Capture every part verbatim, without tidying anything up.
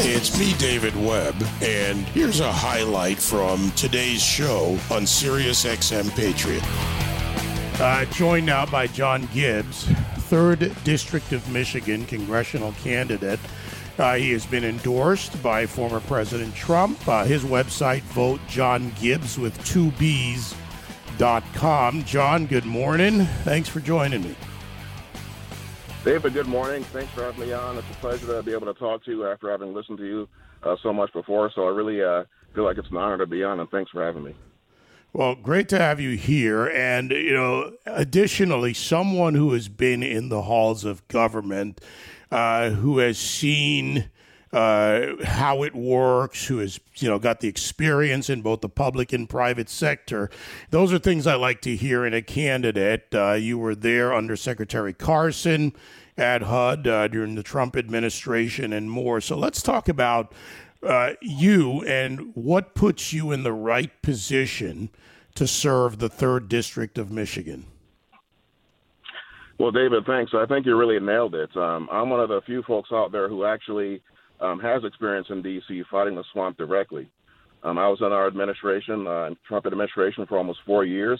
It's V David Webb, and here's a highlight from today's show on Sirius X M Patriot. Uh, joined now by John Gibbs, third District of Michigan congressional candidate. Uh, he has been endorsed by former President Trump. Uh, his website, vote john gibbs with two b's dot com. John, good morning. Thanks for joining me. David, good morning. Thanks for having me on. It's a pleasure to be able to talk to you after having listened to you uh, so much before. So I really uh, feel like it's an honor to be on, and thanks for having me. Well, great to have you here. And, you know, additionally, someone who has been in the halls of government, uh, who has seen uh, how it works, who has, you know, got the experience in both the public and private sector. Those are things I like to hear in a candidate. Uh, you were there under Secretary Carson at H U D uh, during the Trump administration and more. So let's talk about uh, you and what puts you in the right position to serve the third District of Michigan. Well, David, thanks. I think you really nailed it. Um, I'm one of the few folks out there who actually Um, has experience in D C fighting the swamp directly. Um, I was in our administration, uh, Trump administration, for almost four years.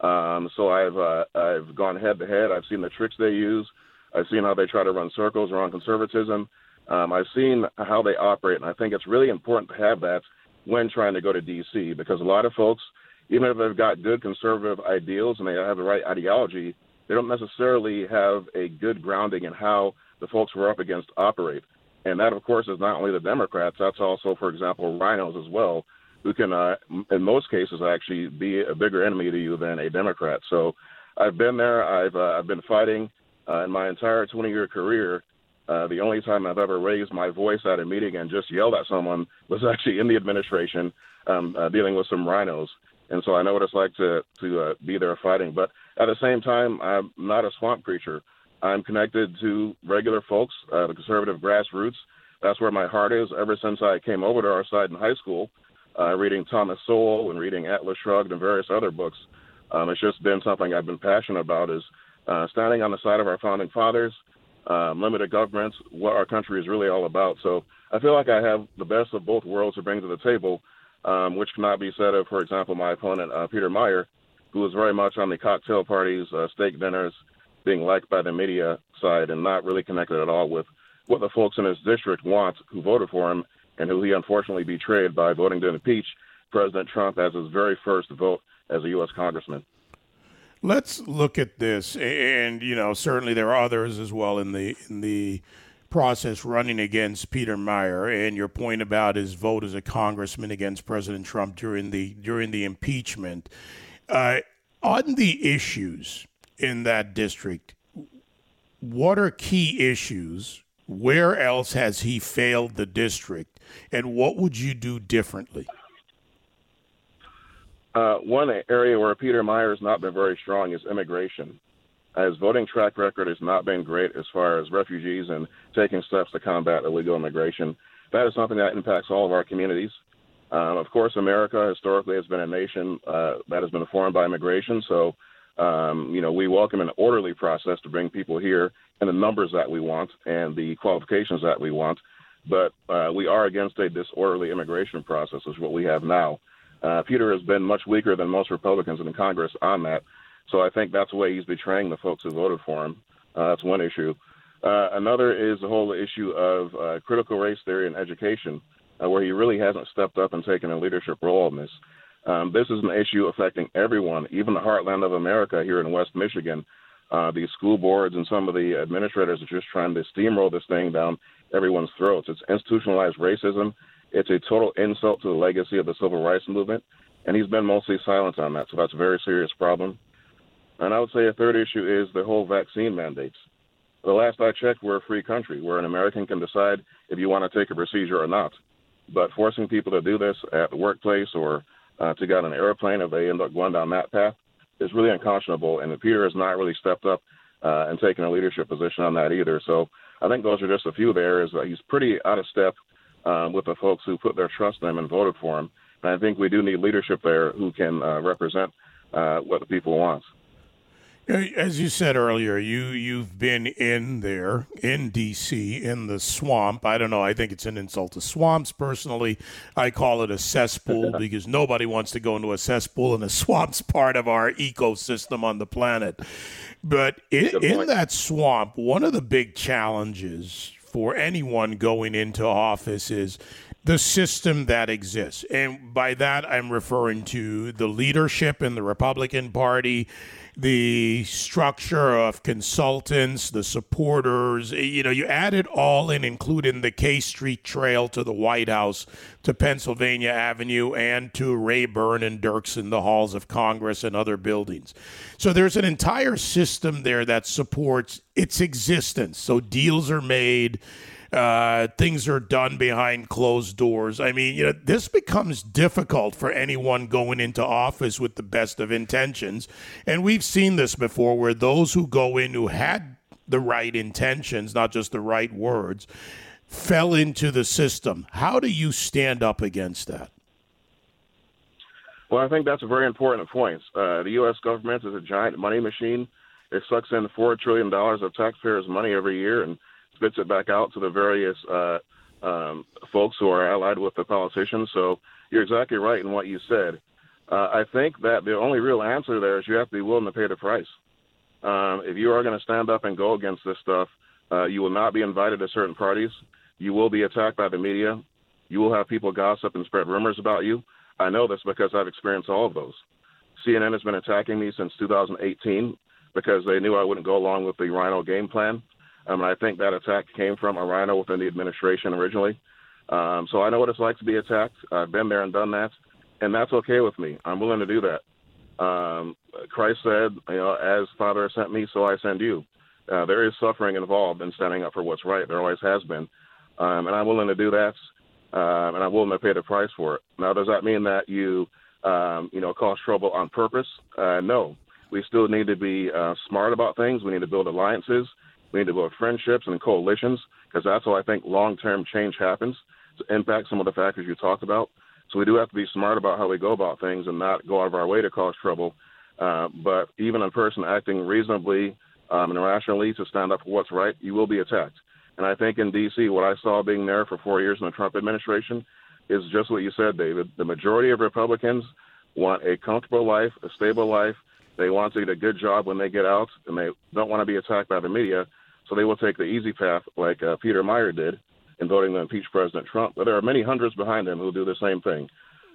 Um, so I've uh, I've gone head to head. I've seen the tricks they use. I've seen how they try to run circles around conservatism. Um, I've seen how they operate, and I think it's really important to have that when trying to go to D C because a lot of folks, even if they've got good conservative ideals and they have the right ideology, they don't necessarily have a good grounding in how the folks we're up against operate. And that, of course, is not only the Democrats. That's also, for example, rhinos as well, who can, uh, in most cases, actually be a bigger enemy to you than a Democrat. So I've been there. I've uh, I've been fighting uh, in my entire twenty-year career. Uh, the only time I've ever raised my voice at a meeting and just yelled at someone was actually in the administration um, uh, dealing with some rhinos. And so I know what it's like to, to uh, be there fighting. But at the same time, I'm not a swamp creature. I'm connected to regular folks, uh, the conservative grassroots. That's where my heart is ever since I came over to our side in high school, uh, reading Thomas Sowell and reading Atlas Shrugged and various other books. Um, it's just been something I've been passionate about is uh, standing on the side of our founding fathers, um, limited governments, what our country is really all about. So I feel like I have the best of both worlds to bring to the table, um, which cannot be said of, for example, my opponent, uh, Peter Meyer, who is very much on the cocktail parties, uh, steak dinners, being liked by the media side and not really connected at all with what the folks in his district want who voted for him and who he unfortunately betrayed by voting to impeach President Trump as his very first vote as a U S congressman. Let's look at this. And, you know, certainly there are others as well in the in the process running against Peter Meyer, and your point about his vote as a congressman against President Trump during the during the impeachment. Uh, on the issues in that district, what are key issues? Where else has he failed the district? And what would you do differently? Uh, one area where Peter Meyer has not been very strong is immigration. His voting track record has not been great as far as refugees and taking steps to combat illegal immigration. That is something that impacts all of our communities. Um, of course, America historically has been a nation uh, that has been formed by immigration. So Um, you know, we welcome an orderly process to bring people here in the numbers that we want and the qualifications that we want. But uh, we are against a disorderly immigration process, which is what we have now. Uh, Peter has been much weaker than most Republicans in Congress on that. So I think that's the way he's betraying the folks who voted for him. Uh, that's one issue. Uh, another is the whole issue of uh, critical race theory in education, uh, where he really hasn't stepped up and taken a leadership role in this. Um, this is an issue affecting everyone, even the heartland of America here in West Michigan. Uh, these school boards and some of the administrators are just trying to steamroll this thing down everyone's throats. It's institutionalized racism. It's a total insult to the legacy of the civil rights movement, and he's been mostly silent on that, so that's a very serious problem. And I would say a third issue is the whole vaccine mandates. The last I checked, we're a free country where an American can decide if you want to take a procedure or not. But forcing people to do this at the workplace or Uh, to get on an airplane if they end up going down that path is really unconscionable. And Peter has not really stepped up uh, and taken a leadership position on that either. So I think those are just a few of the areas that he's pretty out of step um, with the folks who put their trust in him and voted for him. And I think we do need leadership there who can uh, represent uh, what the people want. As you said earlier, you, you've been in there, in D C, in the swamp. I don't know. I think it's an insult to swamps personally. I call it a cesspool because nobody wants to go into a cesspool, and a swamp's part of our ecosystem on the planet. But in, in that swamp, one of the big challenges for anyone going into office is the system that exists. And by that, I'm referring to the leadership in the Republican Party, the structure of consultants, the supporters. You know, you add it all in, including the K Street Trail to the White House, to Pennsylvania Avenue, and to Rayburn and Dirksen, the halls of Congress and other buildings. So there's an entire system there that supports its existence. So deals are made. Uh, things are done behind closed doors. I mean, you know, this becomes difficult for anyone going into office with the best of intentions. And we've seen this before where those who go in who had the right intentions, not just the right words, fell into the system. How do you stand up against that? Well, I think that's a very important point. Uh, the U S government is a giant money machine. It sucks in four trillion dollars of taxpayers' money every year and spits it back out to the various uh, um, folks who are allied with the politicians. So you're exactly right in what you said. Uh, I think that the only real answer there is you have to be willing to pay the price. Um, if you are going to stand up and go against this stuff, uh, you will not be invited to certain parties. You will be attacked by the media. You will have people gossip and spread rumors about you. I know this because I've experienced all of those. C N N has been attacking me since two thousand eighteen because they knew I wouldn't go along with the Rhino game plan. Um, and I think that attack came from a rhino within the administration originally. Um, so I know what it's like to be attacked. I've been there and done that, and that's okay with me. I'm willing to do that. Um, Christ said, you know, as Father sent me, so I send you. Uh, there is suffering involved in standing up for what's right. There always has been. Um, and I'm willing to do that, um, and I'm willing to pay the price for it. Now, does that mean that you, um, you know, cause trouble on purpose? Uh, no. We still need to be uh, smart about things. We need to build alliances. We need to build friendships and coalitions because that's how I think long-term change happens to impact some of the factors you talked about. So we do have to be smart about how we go about things and not go out of our way to cause trouble. Uh, but even a person acting reasonably um, and rationally to stand up for what's right, you will be attacked. And I think in D C, what I saw being there for four years in the Trump administration is just what you said, David. The majority of Republicans want a comfortable life, a stable life. They want to get a good job when they get out, and they don't want to be attacked by the media, so they will take the easy path like uh, Peter Meyer did in voting to impeach President Trump. But there are many hundreds behind him who do the same thing.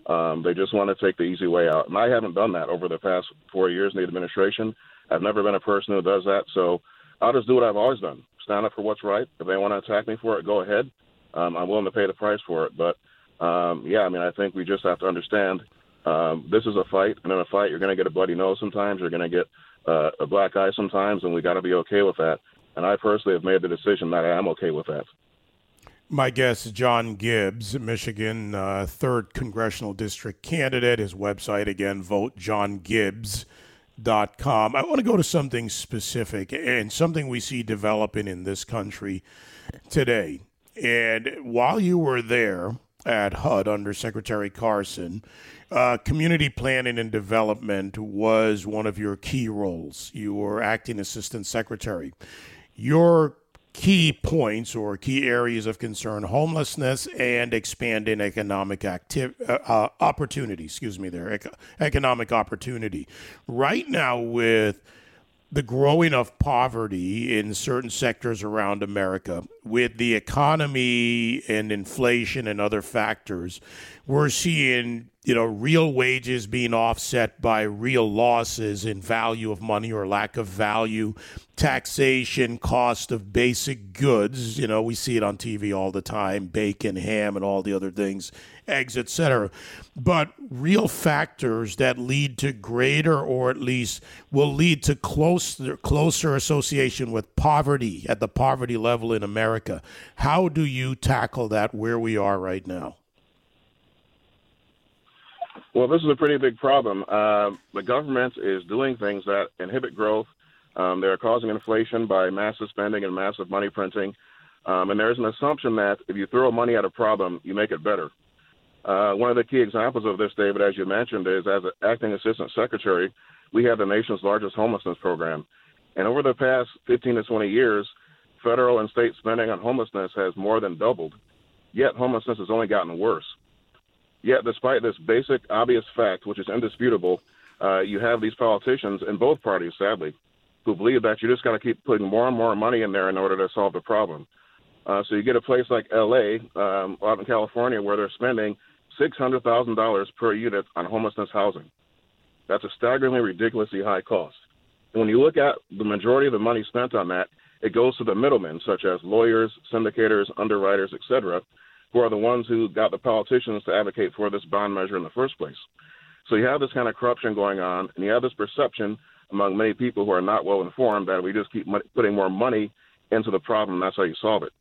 Um, they just want to take the easy way out. And I haven't done that over the past four years in the administration. I've never been a person who does that, so I'll just do what I've always done, stand up for what's right. If they want to attack me for it, go ahead. Um, I'm willing to pay the price for it. But, um, yeah, I mean, I think we just have to understand Um, this is a fight, and in a fight, you're going to get a bloody nose sometimes. You're going to get uh, a black eye sometimes, and we got to be okay with that. And I personally have made the decision that I am okay with that. My guest is John Gibbs, Michigan uh, third Congressional District candidate. His website, again, vote john gibbs dot com. I want to go to something specific and something we see developing in this country today. And while you were there at H U D under Secretary Carson, uh, community planning and development was one of your key roles. You were acting assistant secretary. Your key points or key areas of concern, homelessness and expanding economic acti- uh, uh, opportunity, excuse me there, ec- economic opportunity. Right now with the growing of poverty in certain sectors around America, with the economy and inflation and other factors, we're seeing, you know, real wages being offset by real losses in value of money or lack of value, taxation, cost of basic goods. You know, we see it on T V all the time, bacon, ham, and all the other things, eggs, et cetera. But real factors that lead to greater, or at least will lead to closer, closer association with poverty at the poverty level in America. How do you tackle that where we are right now? Well, this is a pretty big problem. Uh, the government is doing things that inhibit growth. Um, they're causing inflation by massive spending and massive money printing. Um, and there's an assumption that if you throw money at a problem, you make it better. Uh, one of the key examples of this, David, as you mentioned, is as an acting assistant secretary, we have the nation's largest homelessness program. And over the past fifteen to twenty years, federal and state spending on homelessness has more than doubled, yet homelessness has only gotten worse. Yet despite this basic, obvious fact, which is indisputable, uh, you have these politicians in both parties, sadly, who believe that you just got to keep putting more and more money in there in order to solve the problem. Uh, so you get a place like L A, um, out in California, where they're spending six hundred thousand dollars per unit on homelessness housing. That's a staggeringly, ridiculously high cost. And when you look at the majority of the money spent on that, it goes to the middlemen, such as lawyers, syndicators, underwriters, et cetera, who are the ones who got the politicians to advocate for this bond measure in the first place. So you have this kind of corruption going on, and you have this perception among many people who are not well informed that we just keep putting more money into the problem, that's how you solve it.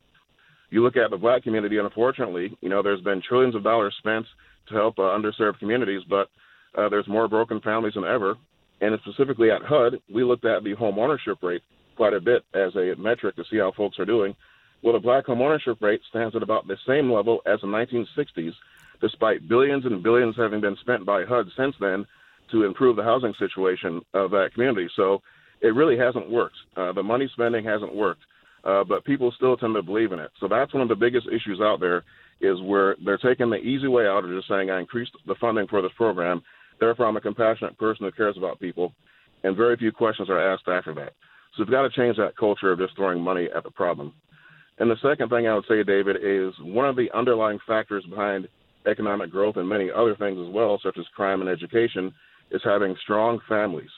You look at the black community, unfortunately, you know, there's been trillions of dollars spent to help uh, underserved communities, but uh, there's more broken families than ever. And specifically at H U D, we looked at the home ownership rate quite a bit as a metric to see how folks are doing. Well, the black home ownership rate stands at about the same level as the nineteen sixties, despite billions and billions having been spent by H U D since then to improve the housing situation of that community. So it really hasn't worked. Uh, the money spending hasn't worked, uh, but people still tend to believe in it. So that's one of the biggest issues out there, is where they're taking the easy way out of just saying, I increased the funding for this program, therefore I'm a compassionate person who cares about people, and very few questions are asked after that. So we've got to change that culture of just throwing money at the problem. And the second thing I would say, David, is one of the underlying factors behind economic growth and many other things as well, such as crime and education, is having strong families.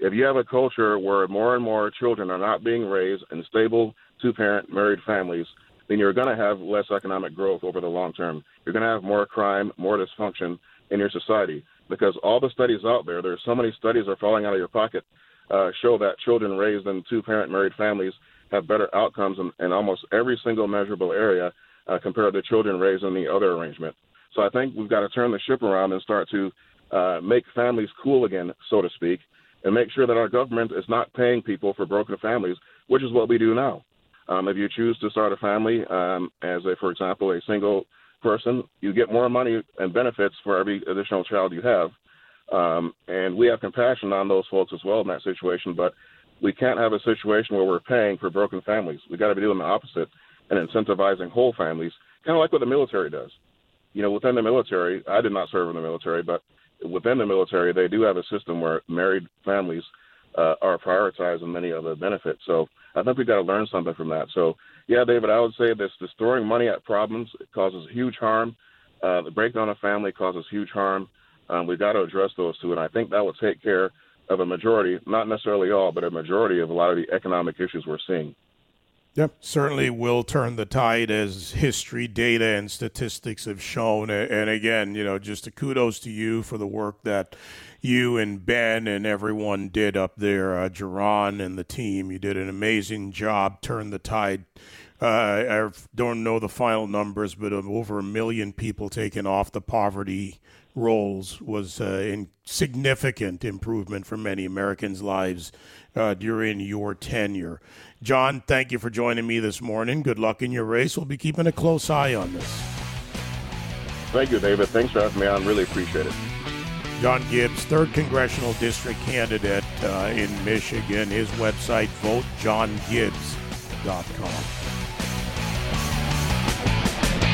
If you have a culture where more and more children are not being raised in stable two-parent married families, then you're going to have less economic growth over the long term. You're going to have more crime, more dysfunction in your society, because all the studies out there, there's so many studies that are falling out of your pocket, Uh, show that children raised in two-parent married families have better outcomes in, in almost every single measurable area uh, compared to children raised in the other arrangement. So I think we've got to turn the ship around and start to uh, make families cool again, so to speak, and make sure that our government is not paying people for broken families, which is what we do now. Um, if you choose to start a family um, as, a, for example, a single person, you get more money and benefits for every additional child you have. Um, and we have compassion on those folks as well in that situation, but we can't have a situation where we're paying for broken families. We've got to be doing the opposite and incentivizing whole families, kind of like what the military does. You know, within the military, I did not serve in the military, but within the military, they do have a system where married families uh, are prioritized and many other benefits. So I think we've got to learn something from that. So, yeah, David, I would say this, this throwing money at problems, it causes huge harm. Uh, the breakdown of family causes huge harm. Um, we've got to address those two, and I think that will take care of a majority, not necessarily all, but a majority of a lot of the economic issues we're seeing. Yep, certainly will turn the tide, as history, data, and statistics have shown. And again, you know, just a kudos to you for the work that you and Ben and everyone did up there, uh, Jerron and the team. You did an amazing job, turned the tide. Uh, I don't know the final numbers, but over a million people taken off the poverty rolls was a significant improvement for many Americans' lives uh, during your tenure. John, thank you for joining me this morning. Good luck in your race. We'll be keeping a close eye on this. Thank you, David. Thanks for having me on. Really appreciate it. John Gibbs, third Congressional District candidate uh, in Michigan. His website, vote john gibbs dot com.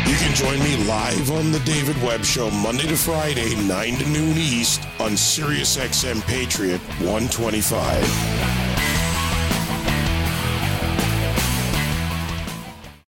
You can join me live on The David Webb Show, Monday to Friday, nine to noon East, on Sirius X M Patriot one twenty-five.